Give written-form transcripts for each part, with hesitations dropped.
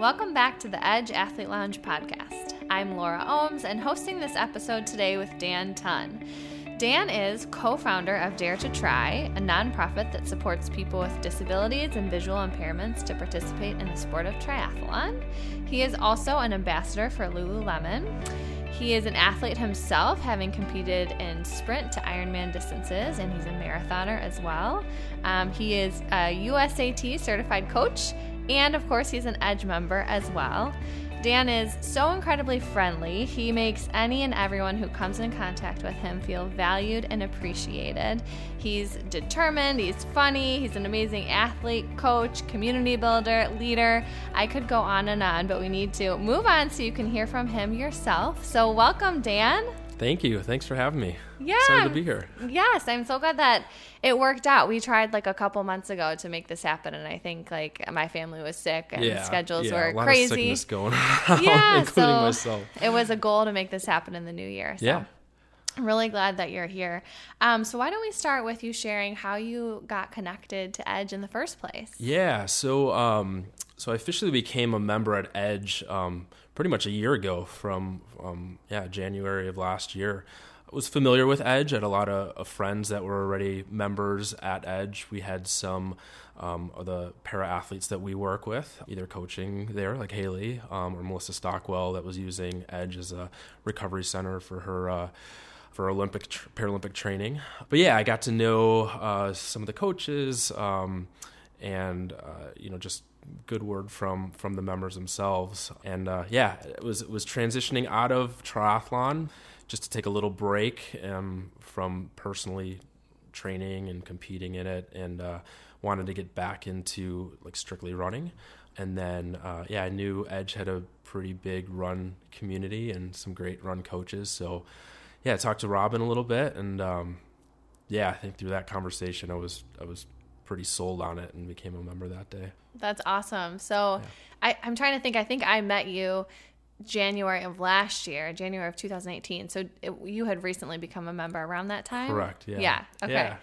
Welcome back to the EDGE Athlete Lounge podcast. I'm Laura Ohms and hosting this episode today with Dan Tun. Dan is co-founder of Dare2Tri, a nonprofit that supports people with disabilities and visual impairments to participate in the sport of triathlon. He is also an ambassador for Lululemon. He is an athlete himself, having competed in sprint to Ironman distances, and he's a marathoner as well. He is a USAT certified coach, and of course, he's an EDGE member as well. Dan is so incredibly friendly. He makes any and everyone who comes in contact with him feel valued and appreciated. He's determined, he's funny, he's an amazing athlete, coach, community builder, leader. I could go on and on, but we need to move on so you can hear from him yourself. So welcome, Dan. Thank you. Thanks for having me. Yeah. Excited to be here. Yes. I'm so glad that it worked out. We tried like a couple months ago to make this happen. And I think like my family was sick and schedules were crazy. A lot of sickness going around, including myself. It was a goal to make this happen in the new year. So yeah. I'm really glad that you're here. So why don't we start with you sharing how you got connected to EDGE in the first place? Yeah. So I officially became a member at EDGE, pretty much a year ago from January of last year. I was familiar with EDGE. I had a lot of friends that were already members at EDGE. We had some of the para-athletes that we work with, either coaching there, like Haley, or Melissa Stockwell, that was using EDGE as a recovery center for her for Olympic Paralympic training. But yeah, I got to know some of the coaches and good word from the members themselves. And it was transitioning out of triathlon just to take a little break from personally training and competing in it, and wanted to get back into like strictly running. And then I knew EDGE had a pretty big run community and some great run coaches, so I talked to Robin a little bit, and I think through that conversation I was pretty sold on it and became a member that day. That's awesome. So yeah. I'm trying to think. I think I met you January of 2018. So you had recently become a member around that time? Correct. Yeah. Yeah. Okay.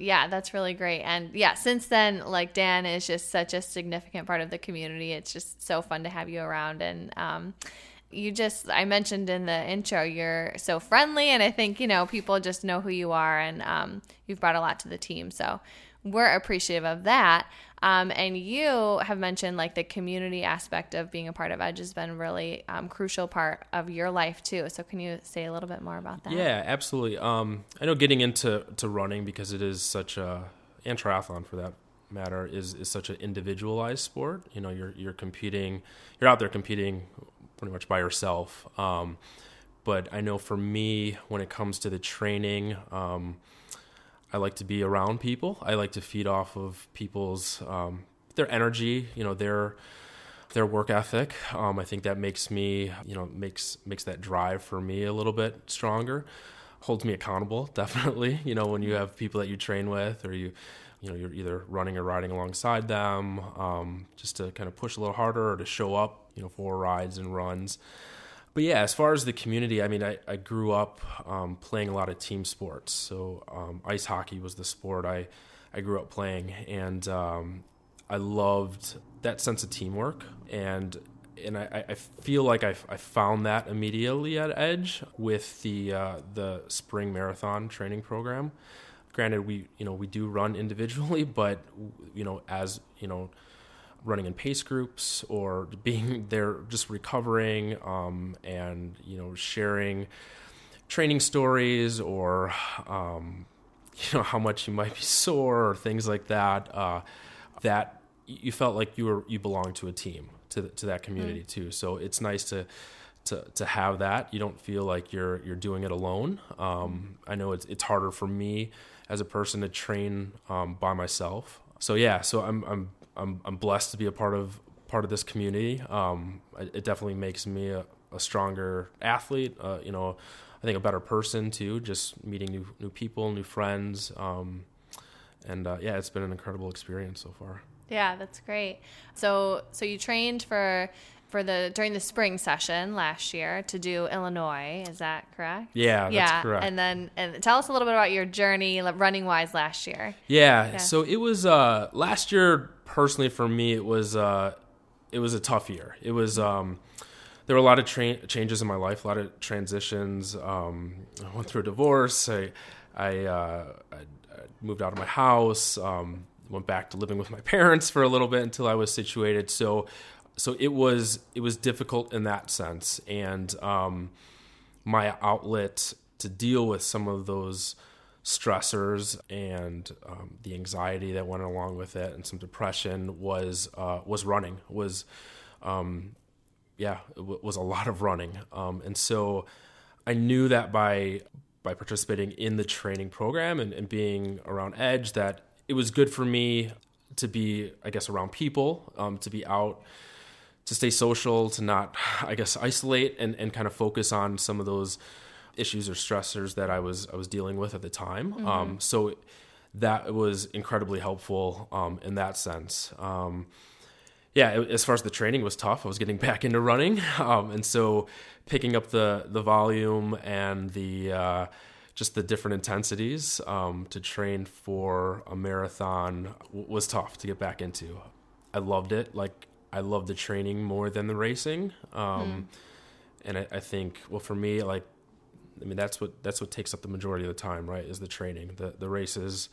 Yeah. That's really great. And since then, like, Dan is just such a significant part of the community. It's just so fun to have you around. And I mentioned in the intro, you're so friendly, and I think, people just know who you are, and you've brought a lot to the team. So we're appreciative of that. And you have mentioned like the community aspect of being a part of EDGE has been really crucial part of your life too. So can you say a little bit more about that? Yeah, absolutely. I know getting into running, because it is such and triathlon for that matter, is such an individualized sport. You're out there competing pretty much by yourself. But I know for me, when it comes to the training, I like to be around people. I like to feed off of people's their energy, their work ethic. I think that makes me, makes that drive for me a little bit stronger. Holds me accountable, definitely. When you have people that you train with, or you're either running or riding alongside them, just to kind of push a little harder or to show up, for rides and runs. But yeah, as far as the community, I mean, I grew up playing a lot of team sports. So ice hockey was the sport I grew up playing, and I loved that sense of teamwork. And I feel like I found that immediately at EDGE with the spring marathon training program. Granted, we do run individually, but running in pace groups, or being there just recovering and sharing training stories, or how much you might be sore or things like that, that you felt like you belonged to a team, to that community too. So it's nice to have that. You don't feel like you're doing it alone. I know it's harder for me as a person to train by myself. So I'm blessed to be a part of this community. It definitely makes me a stronger athlete. I think a better person too. Just meeting new people, new friends, and it's been an incredible experience so far. Yeah, that's great. So you trained during the spring session last year to do Illinois, is that correct? Yeah, that's correct. And tell us a little bit about your journey running wise last year. Yeah. So it was last year personally for me, it was it was a tough year. It was there were a lot of changes in my life, a lot of transitions. I went through a divorce. I moved out of my house. Went back to living with my parents for a little bit until I was situated. So it was difficult in that sense. And my outlet to deal with some of those stressors and the anxiety that went along with it and some depression was running. It was a lot of running. And so I knew that by participating in the training program and being around EDGE, that it was good for me to be, I guess, around people, to be out, to stay social, to not, I guess, isolate and kind of focus on some of those issues or stressors that I was dealing with at the time. Mm-hmm. So that was incredibly helpful in that sense. As far as the training was tough, I was getting back into running. And so picking up the volume and the just the different intensities to train for a marathon was tough to get back into. I loved it. Like, I loved the training more than the racing. And I think, well, for me, like, I mean, that's what takes up the majority of the time, right? Is the training. The race is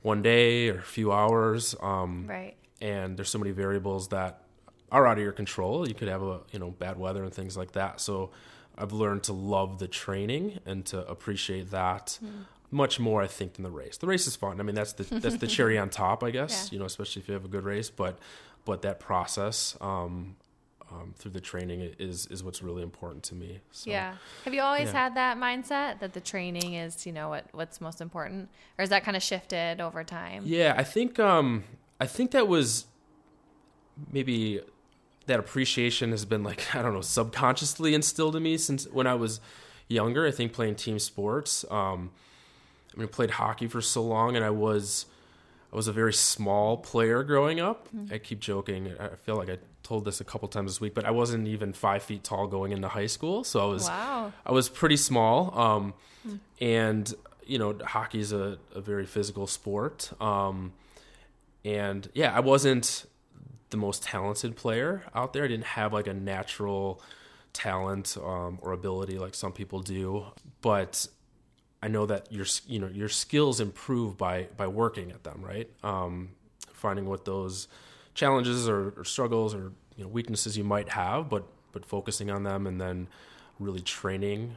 one day or a few hours. Right. And there's so many variables that are out of your control. You could have bad weather and things like that. So I've learned to love the training and to appreciate that much more, I think, than the race. The race is fun. I mean, that's the cherry on top, I guess. Yeah. Especially if you have a good race. But that process through the training is what's really important to me. So, yeah. Have you always had that mindset that the training is, what's most important, or has that kind of shifted over time? Yeah, I think that was maybe. That appreciation has been, like, I don't know, subconsciously instilled in me since when I was younger. I think playing team sports, I played hockey for so long, and I was a very small player growing up. Mm-hmm. I keep joking. I feel like I told this a couple times this week, but I wasn't even 5 feet tall going into high school. So I was pretty small. And hockey is a very physical sport. I wasn't the most talented player out there. I didn't have like a natural talent or ability like some people do, but I know that your skills improve by working at them, right? Finding what those challenges or struggles or weaknesses you might have, but focusing on them and then really training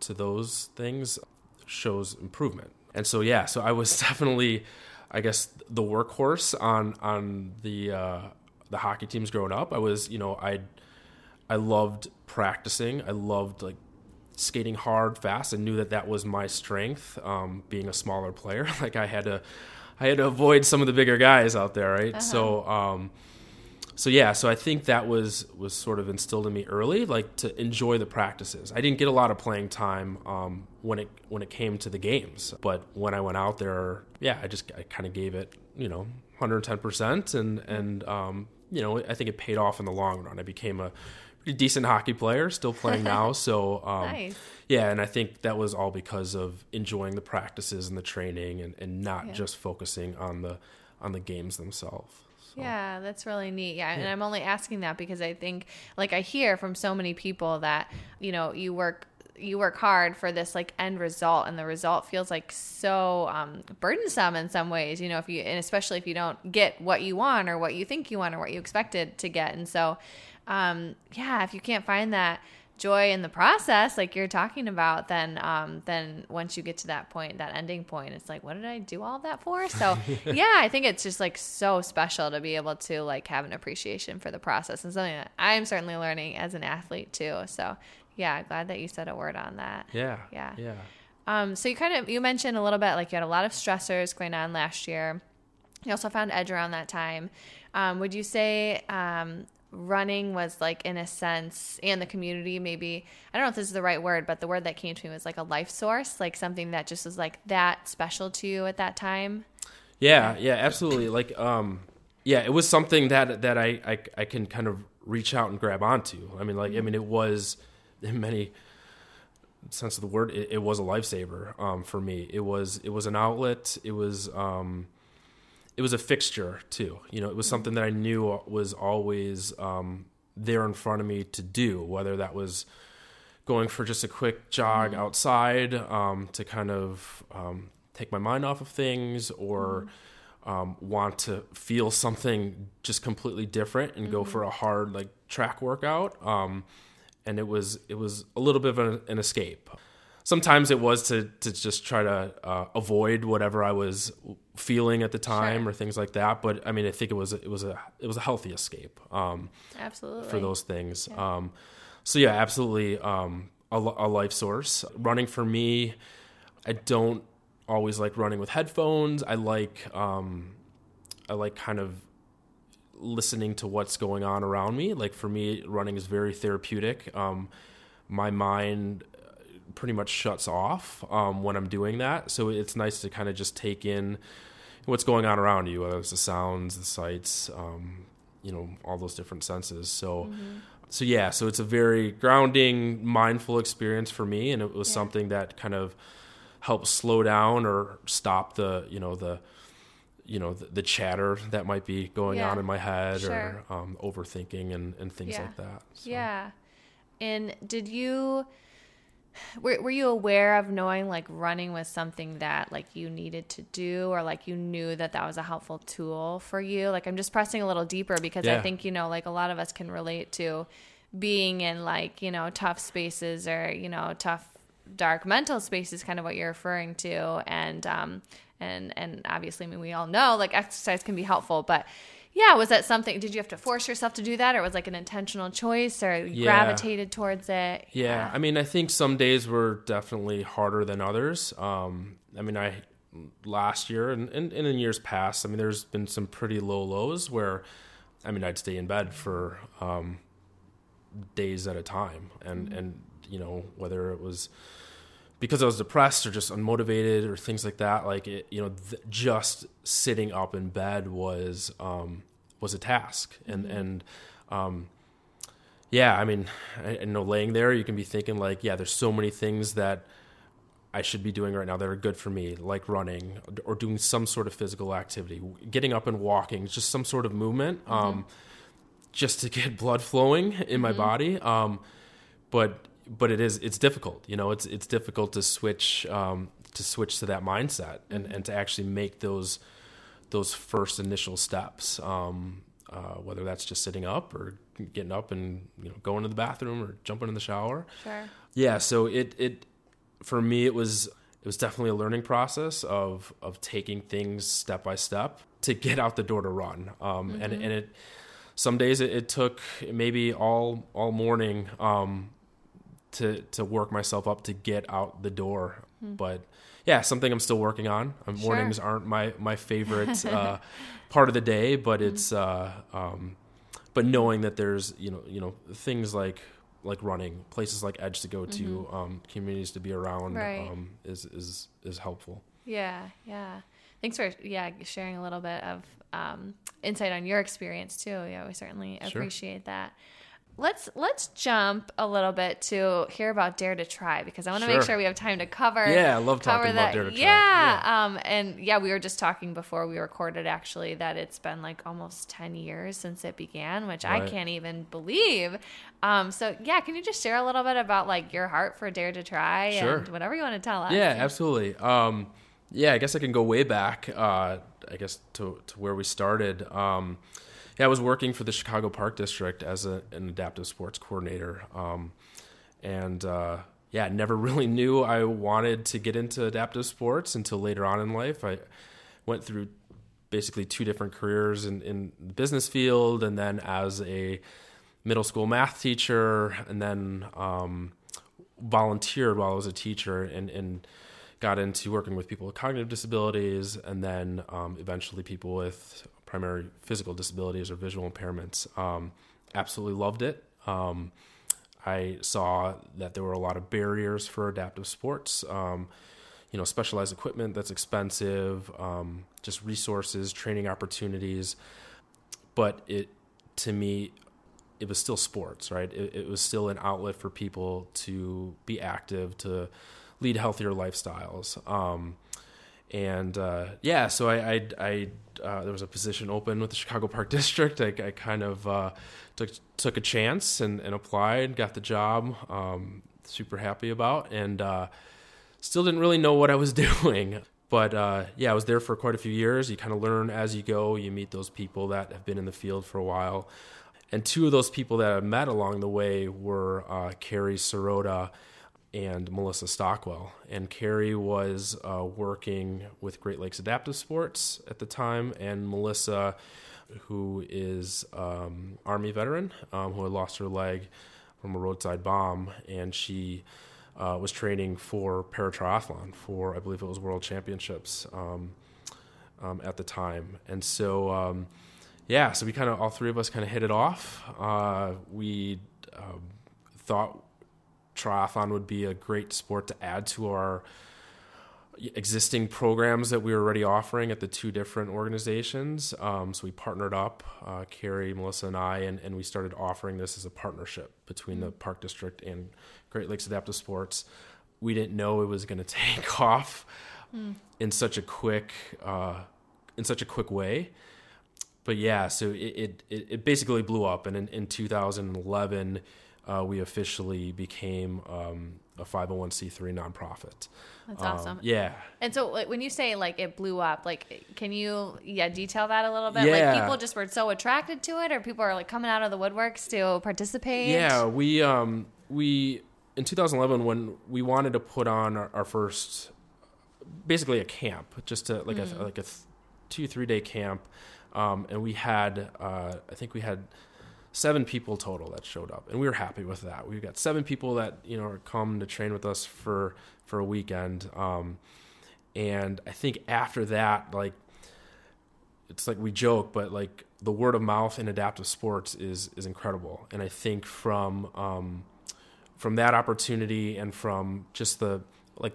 to those things shows improvement. And so so I was definitely, I guess, the workhorse on the hockey teams growing up. I was, I loved practicing. I loved, like, skating hard, fast. I knew that was my strength. Being a smaller player, like, I had to avoid some of the bigger guys out there, right? Uh-huh. So I think that was sort of instilled in me early, like, to enjoy the practices. I didn't get a lot of playing time when it came to the games, but when I went out there, I kind of gave it, 110%, and I think it paid off in the long run. I became a pretty decent hockey player, still playing now. So, nice. And I think that was all because of enjoying the practices and the training and not just focusing on the games themselves. So. Yeah, that's really neat. Yeah, and I'm only asking that because I think, like, I hear from so many people that, you work hard for this, like, end result, and the result feels like so burdensome in some ways, especially if you don't get what you want or what you think you want or what you expected to get. And so, if you can't find that joy in the process, like you're talking about, then once you get to that point, that ending point, it's like, what did I do all that for? So I think it's just, like, so special to be able to, like, have an appreciation for the process, and something that I'm certainly learning as an athlete too. So glad that you said a word on that. Yeah. So you mentioned a little bit, like, you had a lot of stressors going on last year. You also found EDGE around that time. Would you say, running was, like, in a sense, and the community, maybe, I don't know if this is the right word, but the word that came to me was, like, a life source, like something that just was, like, that special to you at that time? Yeah, absolutely. Like, it was something that I can kind of reach out and grab onto. I mean, like, mm-hmm. It was, in many sense of the word, it was a lifesaver for me. It was an outlet. It was it was a fixture too. You know, it was something that I knew was always there in front of me to do, whether that was going for just a quick jog outside to kind of take my mind off of things, or want to feel something just completely different and go for a hard like track workout. And it was a little bit of an escape. Sometimes it was to just try to avoid whatever I was feeling at the time, or things like that. But I mean, I think it was a healthy escape. Absolutely. For those things. Yeah. So yeah, absolutely. A life source. Running for me, I don't always like running with headphones. I like kind of listening to what's going on around me. Like for me, running is very therapeutic. My mind pretty much shuts off when I'm doing that. So it's nice to kind of just take in what's going on around you, whether it's the sounds, the sights, you know, all those different senses. So, so yeah, so it's a very grounding, mindful experience for me. And it was something that kind of helped slow down or stop the chatter that might be going on in my head, or overthinking and things like that. So. Yeah. And did you... Were you aware of knowing like running was something that like you needed to do, or like you knew that that was a helpful tool for you? Like I'm just pressing a little deeper because I think, you know, like a lot of us can relate to being in like, you know, tough spaces or, you know, tough, dark mental spaces, kind of what you're referring to. And obviously, I mean, we all know like exercise can be helpful, but yeah, was that something, did you have to force yourself to do that, or was it like an intentional choice, or you gravitated towards it? Yeah. I mean, I think some days were definitely harder than others. I mean, last year and in years past, I mean, there's been some pretty low lows where, I mean, I'd stay in bed for days at a time. And, you know, whether it was because I was depressed or just unmotivated or things like that, like it, you know, just sitting up in bed was a task. And I mean, I know laying there, you can be thinking like, yeah, there's so many things that I should be doing right now that are good for me, like running or doing some sort of physical activity, getting up and walking, just some sort of movement, just to get blood flowing in my body. But it's difficult, you know, it's difficult to switch to that mindset and to actually make those first initial steps, whether that's just sitting up or getting up and, you know, going to the bathroom or jumping in the shower. Sure. Yeah. So it, for me, it was definitely a learning process of taking things step by step to get out the door to run. And it, some days it took maybe all morning, to work myself up to get out the door. But yeah, something I'm still working on. Mornings aren't my favorite part of the day, but it's but knowing that there's you know things like running, places like EDGE to go to, communities to be around, is helpful. Yeah. Thanks for sharing a little bit of insight on your experience too. Yeah, we certainly appreciate that. Let's jump a little bit to hear about Dare2Tri, because I want to make sure we have time to cover. Yeah, I love talking about Dare2Tri. Yeah. We were just talking before we recorded actually that it's been like almost 10 years since it began, which I can't even believe. So yeah, can you just share a little bit about like your heart for Dare2Tri and whatever you want to tell us? Yeah, absolutely. I guess I can go way back, to where we started. I was working for the Chicago Park District as an adaptive sports coordinator. I never really knew I wanted to get into adaptive sports until later on in life. I went through basically two different careers in the business field, and then as a middle school math teacher, and then volunteered while I was a teacher and got into working with people with cognitive disabilities, and then eventually people with primary physical disabilities or visual impairments. Absolutely loved it. I saw that there were a lot of barriers for adaptive sports, you know, specialized equipment that's expensive, just resources, training opportunities. But to me, it was still sports, right? It was still an outlet for people to be active, to lead healthier lifestyles. And so I there was a position open with the Chicago Park District. I kind of took a chance and applied, got the job, super happy about, and still didn't really know what I was doing. But I was there for quite a few years. You kind of learn as you go. You meet those people that have been in the field for a while. And two of those people that I met along the way were Carrie Sirota and Melissa Stockwell. And Carrie was working with Great Lakes Adaptive Sports at the time, and Melissa, who is Army veteran, who had lost her leg from a roadside bomb, and she was training for paratriathlon for, I believe it was World Championships at the time. And so, so we kind of, all three of us kind of hit it off. We thought triathlon would be a great sport to add to our existing programs that we were already offering at the two different organizations. So we partnered up, Carrie, Melissa, and I, and we started offering this as a partnership between the Park District and Great Lakes Adaptive Sports. We didn't know it was going to take off in such a quick way. But yeah, so it basically blew up. And in 2011, we officially became a 501c3 nonprofit. That's awesome. Yeah. And so, like, when you say, like, it blew up, like, can you detail that a little bit? Yeah. Like, people just were so attracted to it, or people are, like, coming out of the woodworks to participate? Yeah, we in 2011, when we wanted to put on our first, basically a camp, just to, like, a 2-3 day camp, and we had, I think we had 7 people total that showed up, and we were happy with that. We've got 7 people that, come to train with us for a weekend. And I think after that, like, it's like we joke, but like the word of mouth in adaptive sports is incredible. And I think from that opportunity and from just the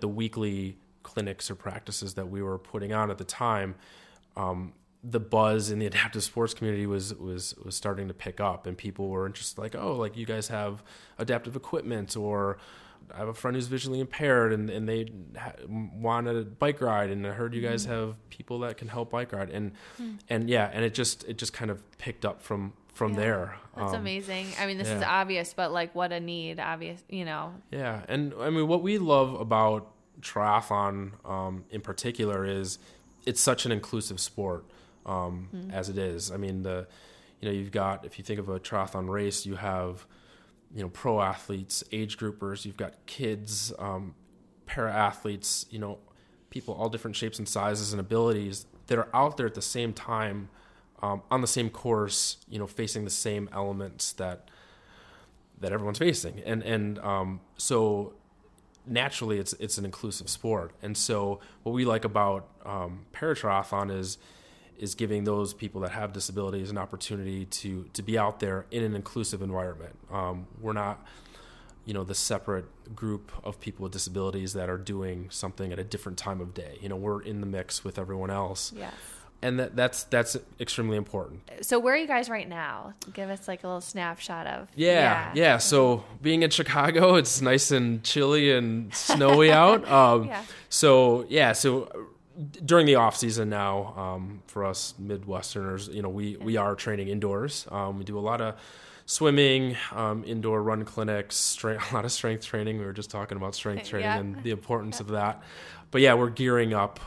weekly clinics or practices that we were putting on at the time, the buzz in the adaptive sports community was starting to pick up, and people were interested, like, oh, like, you guys have adaptive equipment, or I have a friend who's visually impaired and they wanted a bike ride, and I heard you guys have people that can help bike ride, and it just kind of picked up from there. That's amazing. I mean, this is obvious, but like, what a need, obvious, Yeah, and I mean, what we love about triathlon in particular is it's such an inclusive sport. As it is. I mean, you've got, if you think of a triathlon race, you have, pro athletes, age groupers, you've got kids, para athletes, people all different shapes and sizes and abilities that are out there at the same time, on the same course, facing the same elements that everyone's facing. And so naturally it's an inclusive sport. And so what we like about, paratriathlon is giving those people that have disabilities an opportunity to be out there in an inclusive environment. We're not, the separate group of people with disabilities that are doing something at a different time of day. We're in the mix with everyone else. Yes. And that's extremely important. So where are you guys right now? Give us like a little snapshot of. Yeah. So being in Chicago, it's nice and chilly and snowy out. So during the off season now, for us Midwesterners, we are training indoors. We do a lot of swimming, indoor run clinics, a lot of strength training. We were just talking about strength training and the importance of that. But yeah, we're gearing up.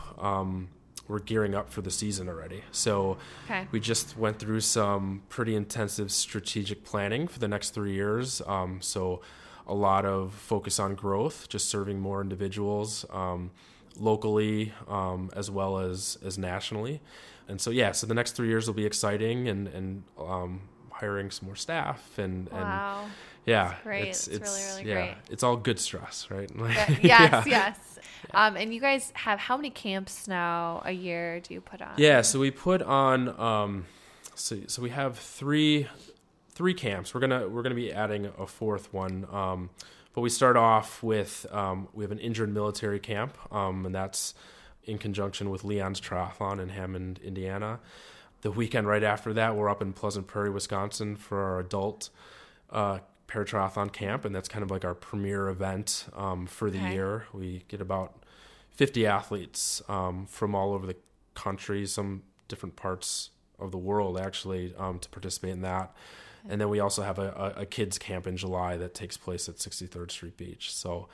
We're gearing up for the season already. So we just went through some pretty intensive strategic planning for the next 3 years. So a lot of focus on growth, just serving more individuals. Locally, as well as nationally. And so, so the next 3 years will be exciting and hiring some more staff and that's great. It's really great. It's all good stress, right? Yes. And you guys have how many camps now a year do you put on? Yeah. So we put on, so we have three camps. We're going to be adding a fourth one, but we start off with, we have an injured military camp, and that's in conjunction with Leon's Triathlon in Hammond, Indiana. The weekend right after that, we're up in Pleasant Prairie, Wisconsin for our adult paratriathlon camp, and that's kind of like our premier event for the year. We get about 50 athletes from all over the country, some different parts of the world, actually, to participate in that. And then we also have a kids camp in July that takes place at 63rd Street Beach. So,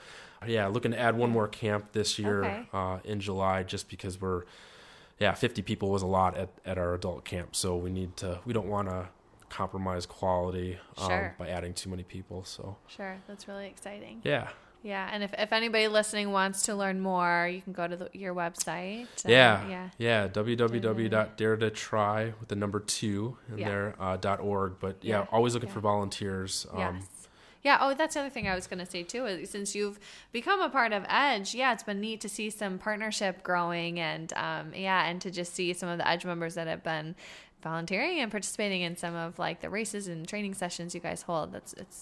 yeah, looking to add one more camp this year in July, just because we're, 50 people was a lot at our adult camp. So we don't want to compromise quality by adding too many people. So sure, that's really exciting. Yeah. Yeah, and if anybody listening wants to learn more, you can go to your website. www.Dare2Tri with the number 2 in there, .org. But, always looking for volunteers. Yes. Yeah, oh, that's the other thing I was going to say, too, is since you've become a part of EDGE, it's been neat to see some partnership growing and to just see some of the EDGE members that have been volunteering and participating in some of like the races and training sessions you guys hold.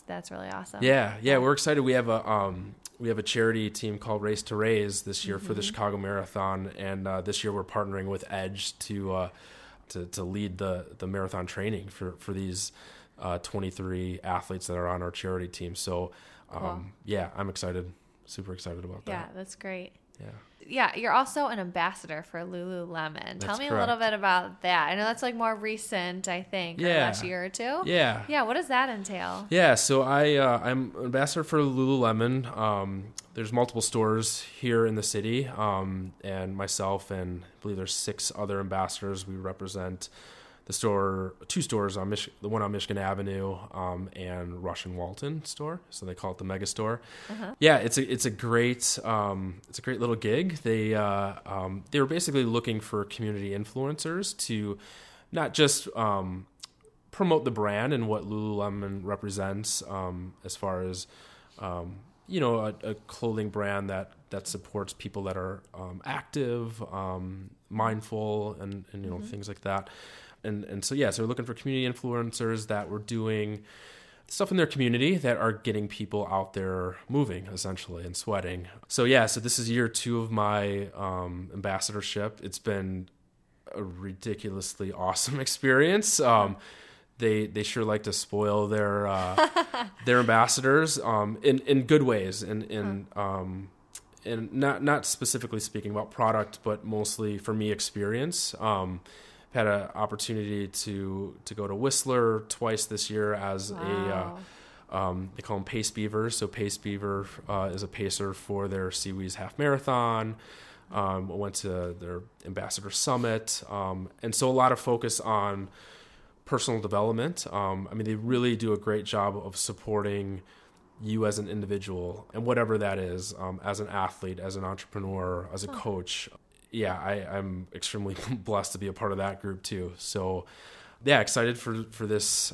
That's really awesome. Yeah, we're excited. We have a charity team called Race to Raise this year for the Chicago Marathon, and this year we're partnering with EDGE to lead the marathon training for these 23 athletes that are on our charity team. So cool. I'm excited, super excited about that. Yeah, that's great. Yeah. Yeah, you're also an ambassador for Lululemon. Tell me a little bit about that. I know that's like more recent, I think, in the last year or two. Yeah. Yeah, what does that entail? Yeah, so I'm ambassador for Lululemon. There's multiple stores here in the city, and myself and I believe there's 6 other ambassadors. We represent the store, 2 stores, on the one on Michigan Avenue and Rush and Walton store, so they call it the Mega Store. Uh-huh. Yeah, it's a great little gig. They were basically looking for community influencers to not just promote the brand and what Lululemon represents as far as a clothing brand that supports people that are active, mindful, and things like that. So we're looking for community influencers that were doing stuff in their community that are getting people out there moving, essentially, and sweating. So this is year 2 of my ambassadorship. It's been a ridiculously awesome experience. They sure like to spoil their ambassadors in good ways, and not specifically speaking about product, but mostly for me experience. Had an opportunity to go to Whistler twice this year as they call them Pace Beaver. So Pace Beaver is a pacer for their Seawee's Half Marathon. I went to their Ambassador Summit. And so a lot of focus on personal development. They really do a great job of supporting you as an individual and whatever that is, as an athlete, as an entrepreneur, as a coach. Yeah, I'm extremely blessed to be a part of that group too. So, excited for this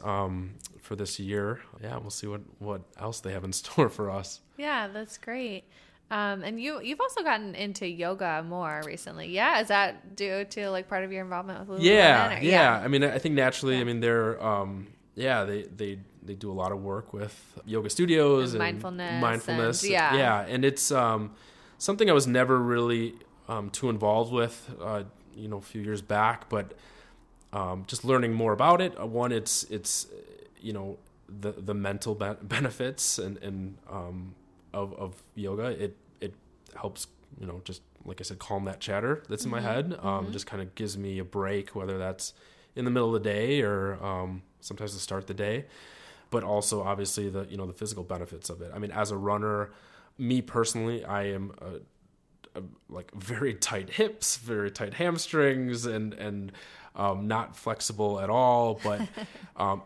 for this year. Yeah, we'll see what else they have in store for us. Yeah, that's great. And you've also gotten into yoga more recently. Yeah, is that due to like part of your involvement with Lululemon? Yeah. I think naturally. Yeah. They're they do a lot of work with yoga studios and mindfulness. And it's something I was never really too involved with, a few years back, but just learning more about it. One, it's the mental benefits of yoga. It helps, just like I said, calm that chatter that's in my head. Just kind of gives me a break, whether that's in the middle of the day or sometimes to start the day, but also obviously the physical benefits of it. As a runner, me personally, I am like very tight hips, very tight hamstrings, and not flexible at all. But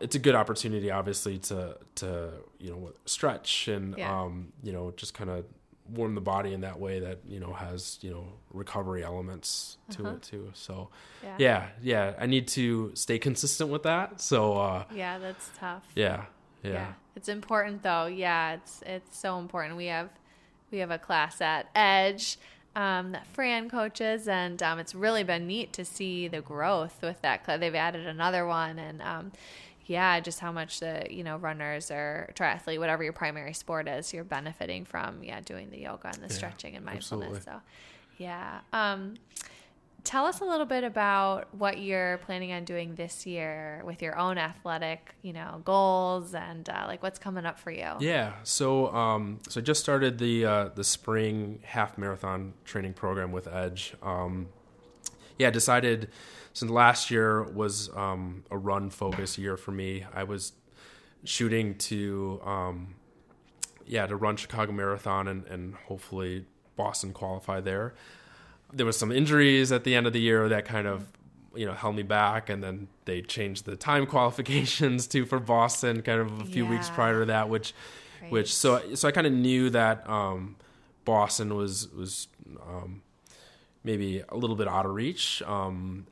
it's a good opportunity, obviously, to stretch and just kind of warm the body in that way that has recovery elements to it too. So yeah, I need to stay consistent with that. So that's tough. Yeah, it's important though. Yeah, it's so important. We have a class at EDGE that Fran coaches, and it's really been neat to see the growth with that club. They've added another one, and just how much the runners or triathlete, whatever your primary sport is, you're benefiting from doing the yoga and the stretching and mindfulness. Absolutely. So Tell us a little bit about what you're planning on doing this year with your own athletic, goals and like what's coming up for you. Yeah. So I just started the spring half marathon training program with EDGE. Decided since last year was a run focus year for me. I was shooting to run Chicago Marathon and hopefully Boston qualify there. There was some injuries at the end of the year that kind of, held me back. And then they changed the time qualifications for Boston kind of a few weeks prior to that, so I kind of knew that, Boston was maybe a little bit out of reach,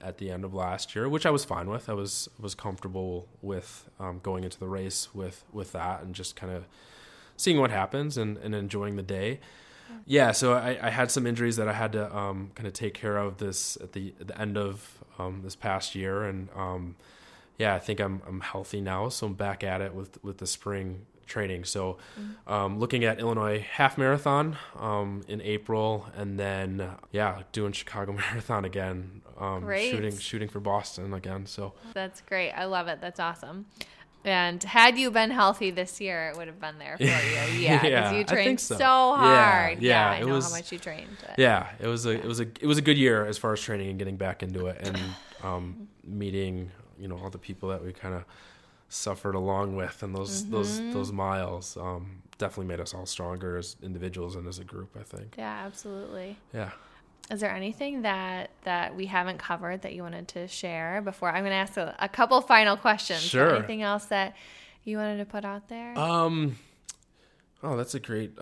at the end of last year, which I was fine with. I was comfortable with, going into the race with that and just kind of seeing what happens and enjoying the day. Yeah, so I had some injuries that I had to kind of take care of this at the end of this past year, and I think I'm healthy now, so I'm back at it with the spring training. So, looking at Illinois half marathon in April, and then doing Chicago Marathon again, shooting for Boston again. So that's great. I love it. That's awesome. And had you been healthy this year, it would have been there for you. Yeah, because you trained so hard. Yeah, I know how much you trained. But. Yeah, it was a good year as far as training and getting back into it and meeting all the people that we kind of suffered along with and those miles definitely made us all stronger as individuals and as a group. I think. Yeah, absolutely. Yeah. Is there anything that we haven't covered that you wanted to share before? I'm going to ask a couple final questions. Sure. Anything else that you wanted to put out there? That's a great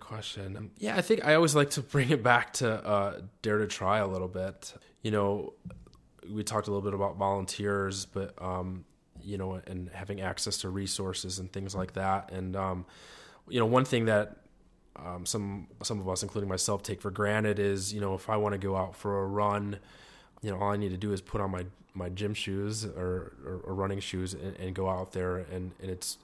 question. I think I always like to bring it back to Dare2Tri a little bit. We talked a little bit about volunteers, but and having access to resources and things like that. And one thing that some of us, including myself, take for granted is, if I want to go out for a run, all I need to do is put on my gym shoes or running shoes and go out there, and it's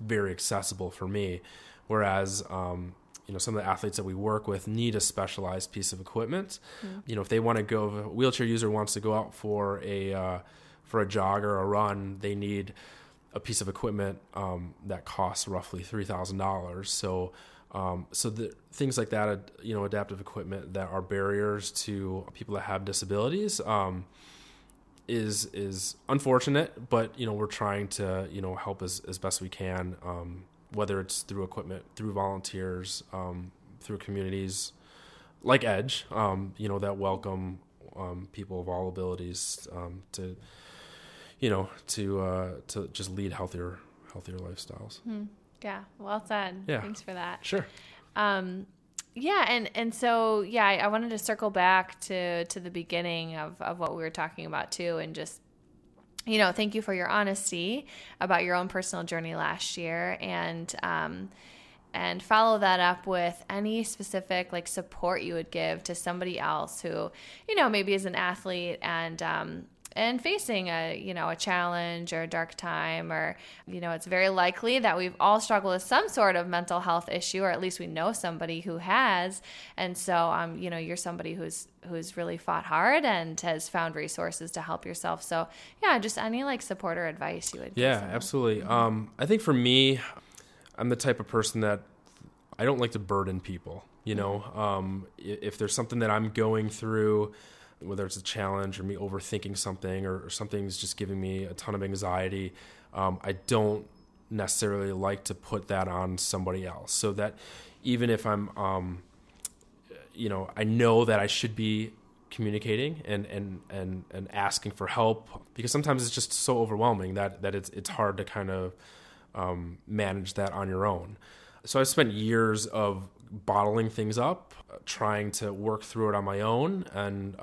very accessible for me. Whereas, some of the athletes that we work with need a specialized piece of equipment. Mm-hmm. If they want to go, if a wheelchair user wants to go out for a jog or a run, they need a piece of equipment that costs roughly $3,000. So the things like that, adaptive equipment that are barriers to people that have disabilities, is unfortunate, but, we're trying to, help as best we can, whether it's through equipment, through volunteers, through communities like EDGE, that welcome, people of all abilities, to just lead healthier lifestyles. Mm. Yeah. Well said. Yeah. Thanks for that. Sure. I wanted to circle back to the beginning of what we were talking about too. And just, thank you for your honesty about your own personal journey last year, and follow that up with any specific support you would give to somebody else who, maybe is an athlete and facing a challenge or a dark time, or, it's very likely that we've all struggled with some sort of mental health issue, or at least we know somebody who has. And so, you're somebody who's really fought hard and has found resources to help yourself. So just any support or advice you would give. Yeah, absolutely. I think for me, I'm the type of person that I don't like to burden people, if there's something that I'm going through, whether it's a challenge or me overthinking something or something's just giving me a ton of anxiety, I don't necessarily like to put that on somebody else. So that even if I'm, I know that I should be communicating and asking for help, because sometimes it's just so overwhelming that it's hard to kind of manage that on your own. So I've spent years of bottling things up, trying to work through it on my own, and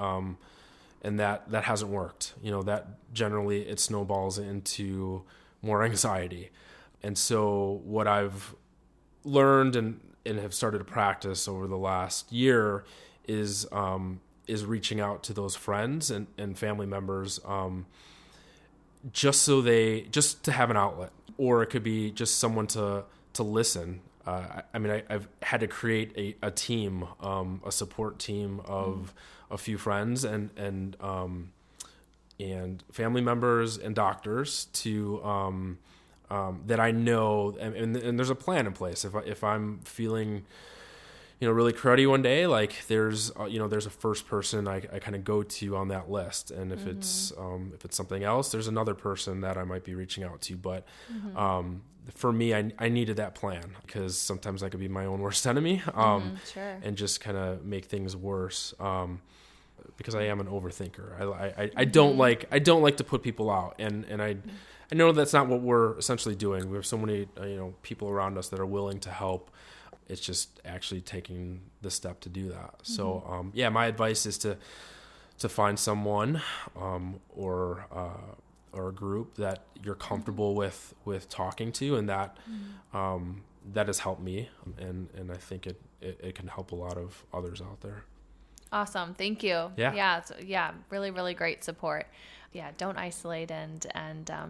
that hasn't worked. That generally it snowballs into more anxiety. And so what I've learned and have started to practice over the last year is reaching out to those friends and family members, just to have an outlet, or it could be just someone to listen. I've had to create a team, a support team of a few friends and family members and doctors to that I know, and there's a plan in place. If I'm feeling, really cruddy one day, like there's a first person I kind of go to on that list. And if it's something else, there's another person that I might be reaching out to. But for me, I needed that plan, because sometimes I could be my own worst enemy, and just kind of make things worse. Because I am an overthinker. I don't like to put people out, and I know that's not what we're essentially doing. We have so many, people around us that are willing to help. It's just actually taking the step to do that. So, my advice is to find someone, or a group that you're comfortable with talking to, and that, that has helped me. And I think it can help a lot of others out there. Awesome. Thank you. Yeah. So, really, really great support. Yeah. Don't isolate and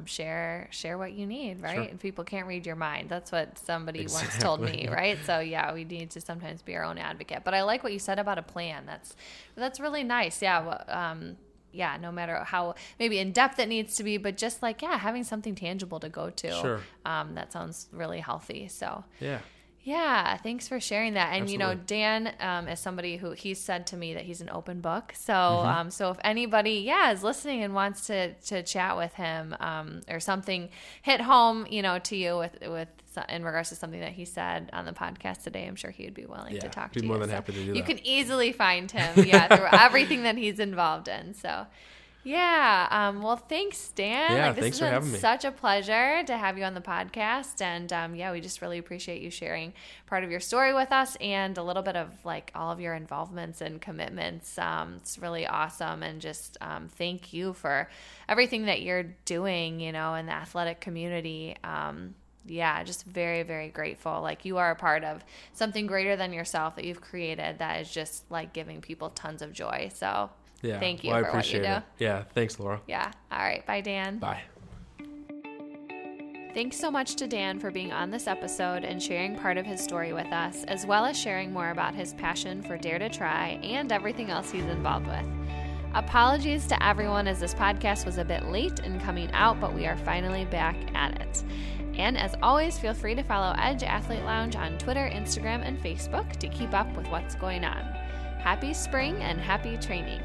share what you need, right? Sure. And people can't read your mind. That's what somebody once told me, right? So we need to sometimes be our own advocate. But I like what you said about a plan. That's really nice. Yeah. Well, no matter how maybe in depth it needs to be, but just like, having something tangible to go to. Sure. That sounds really healthy. So yeah. Yeah, thanks for sharing that. And, Dan, is somebody who he's said to me that he's an open book. So so if anybody, is listening and wants to chat with him, or something hit home, to you with in regards to something that he said on the podcast today, I'm sure he would be willing to talk to you. I'd be more than happy to do that. You can easily find him, through everything that he's involved in. So. Yeah. Well, thanks, Dan. Yeah, thanks for having me. This has been such a pleasure to have you on the podcast. And, we just really appreciate you sharing part of your story with us and a little bit of all of your involvements and commitments. It's really awesome. And just, thank you for everything that you're doing, in the athletic community. Just very, very grateful. You are a part of something greater than yourself that you've created that is just giving people tons of joy. So yeah. Thank you for what you do. Yeah. Thanks, Laura. Yeah. All right. Bye, Dan. Bye. Thanks so much to Dan for being on this episode and sharing part of his story with us, as well as sharing more about his passion for Dare2Tri and everything else he's involved with. Apologies to everyone as this podcast was a bit late in coming out, but we are finally back at it. And as always, feel free to follow Edge Athlete Lounge on Twitter, Instagram, and Facebook to keep up with what's going on. Happy spring and happy training.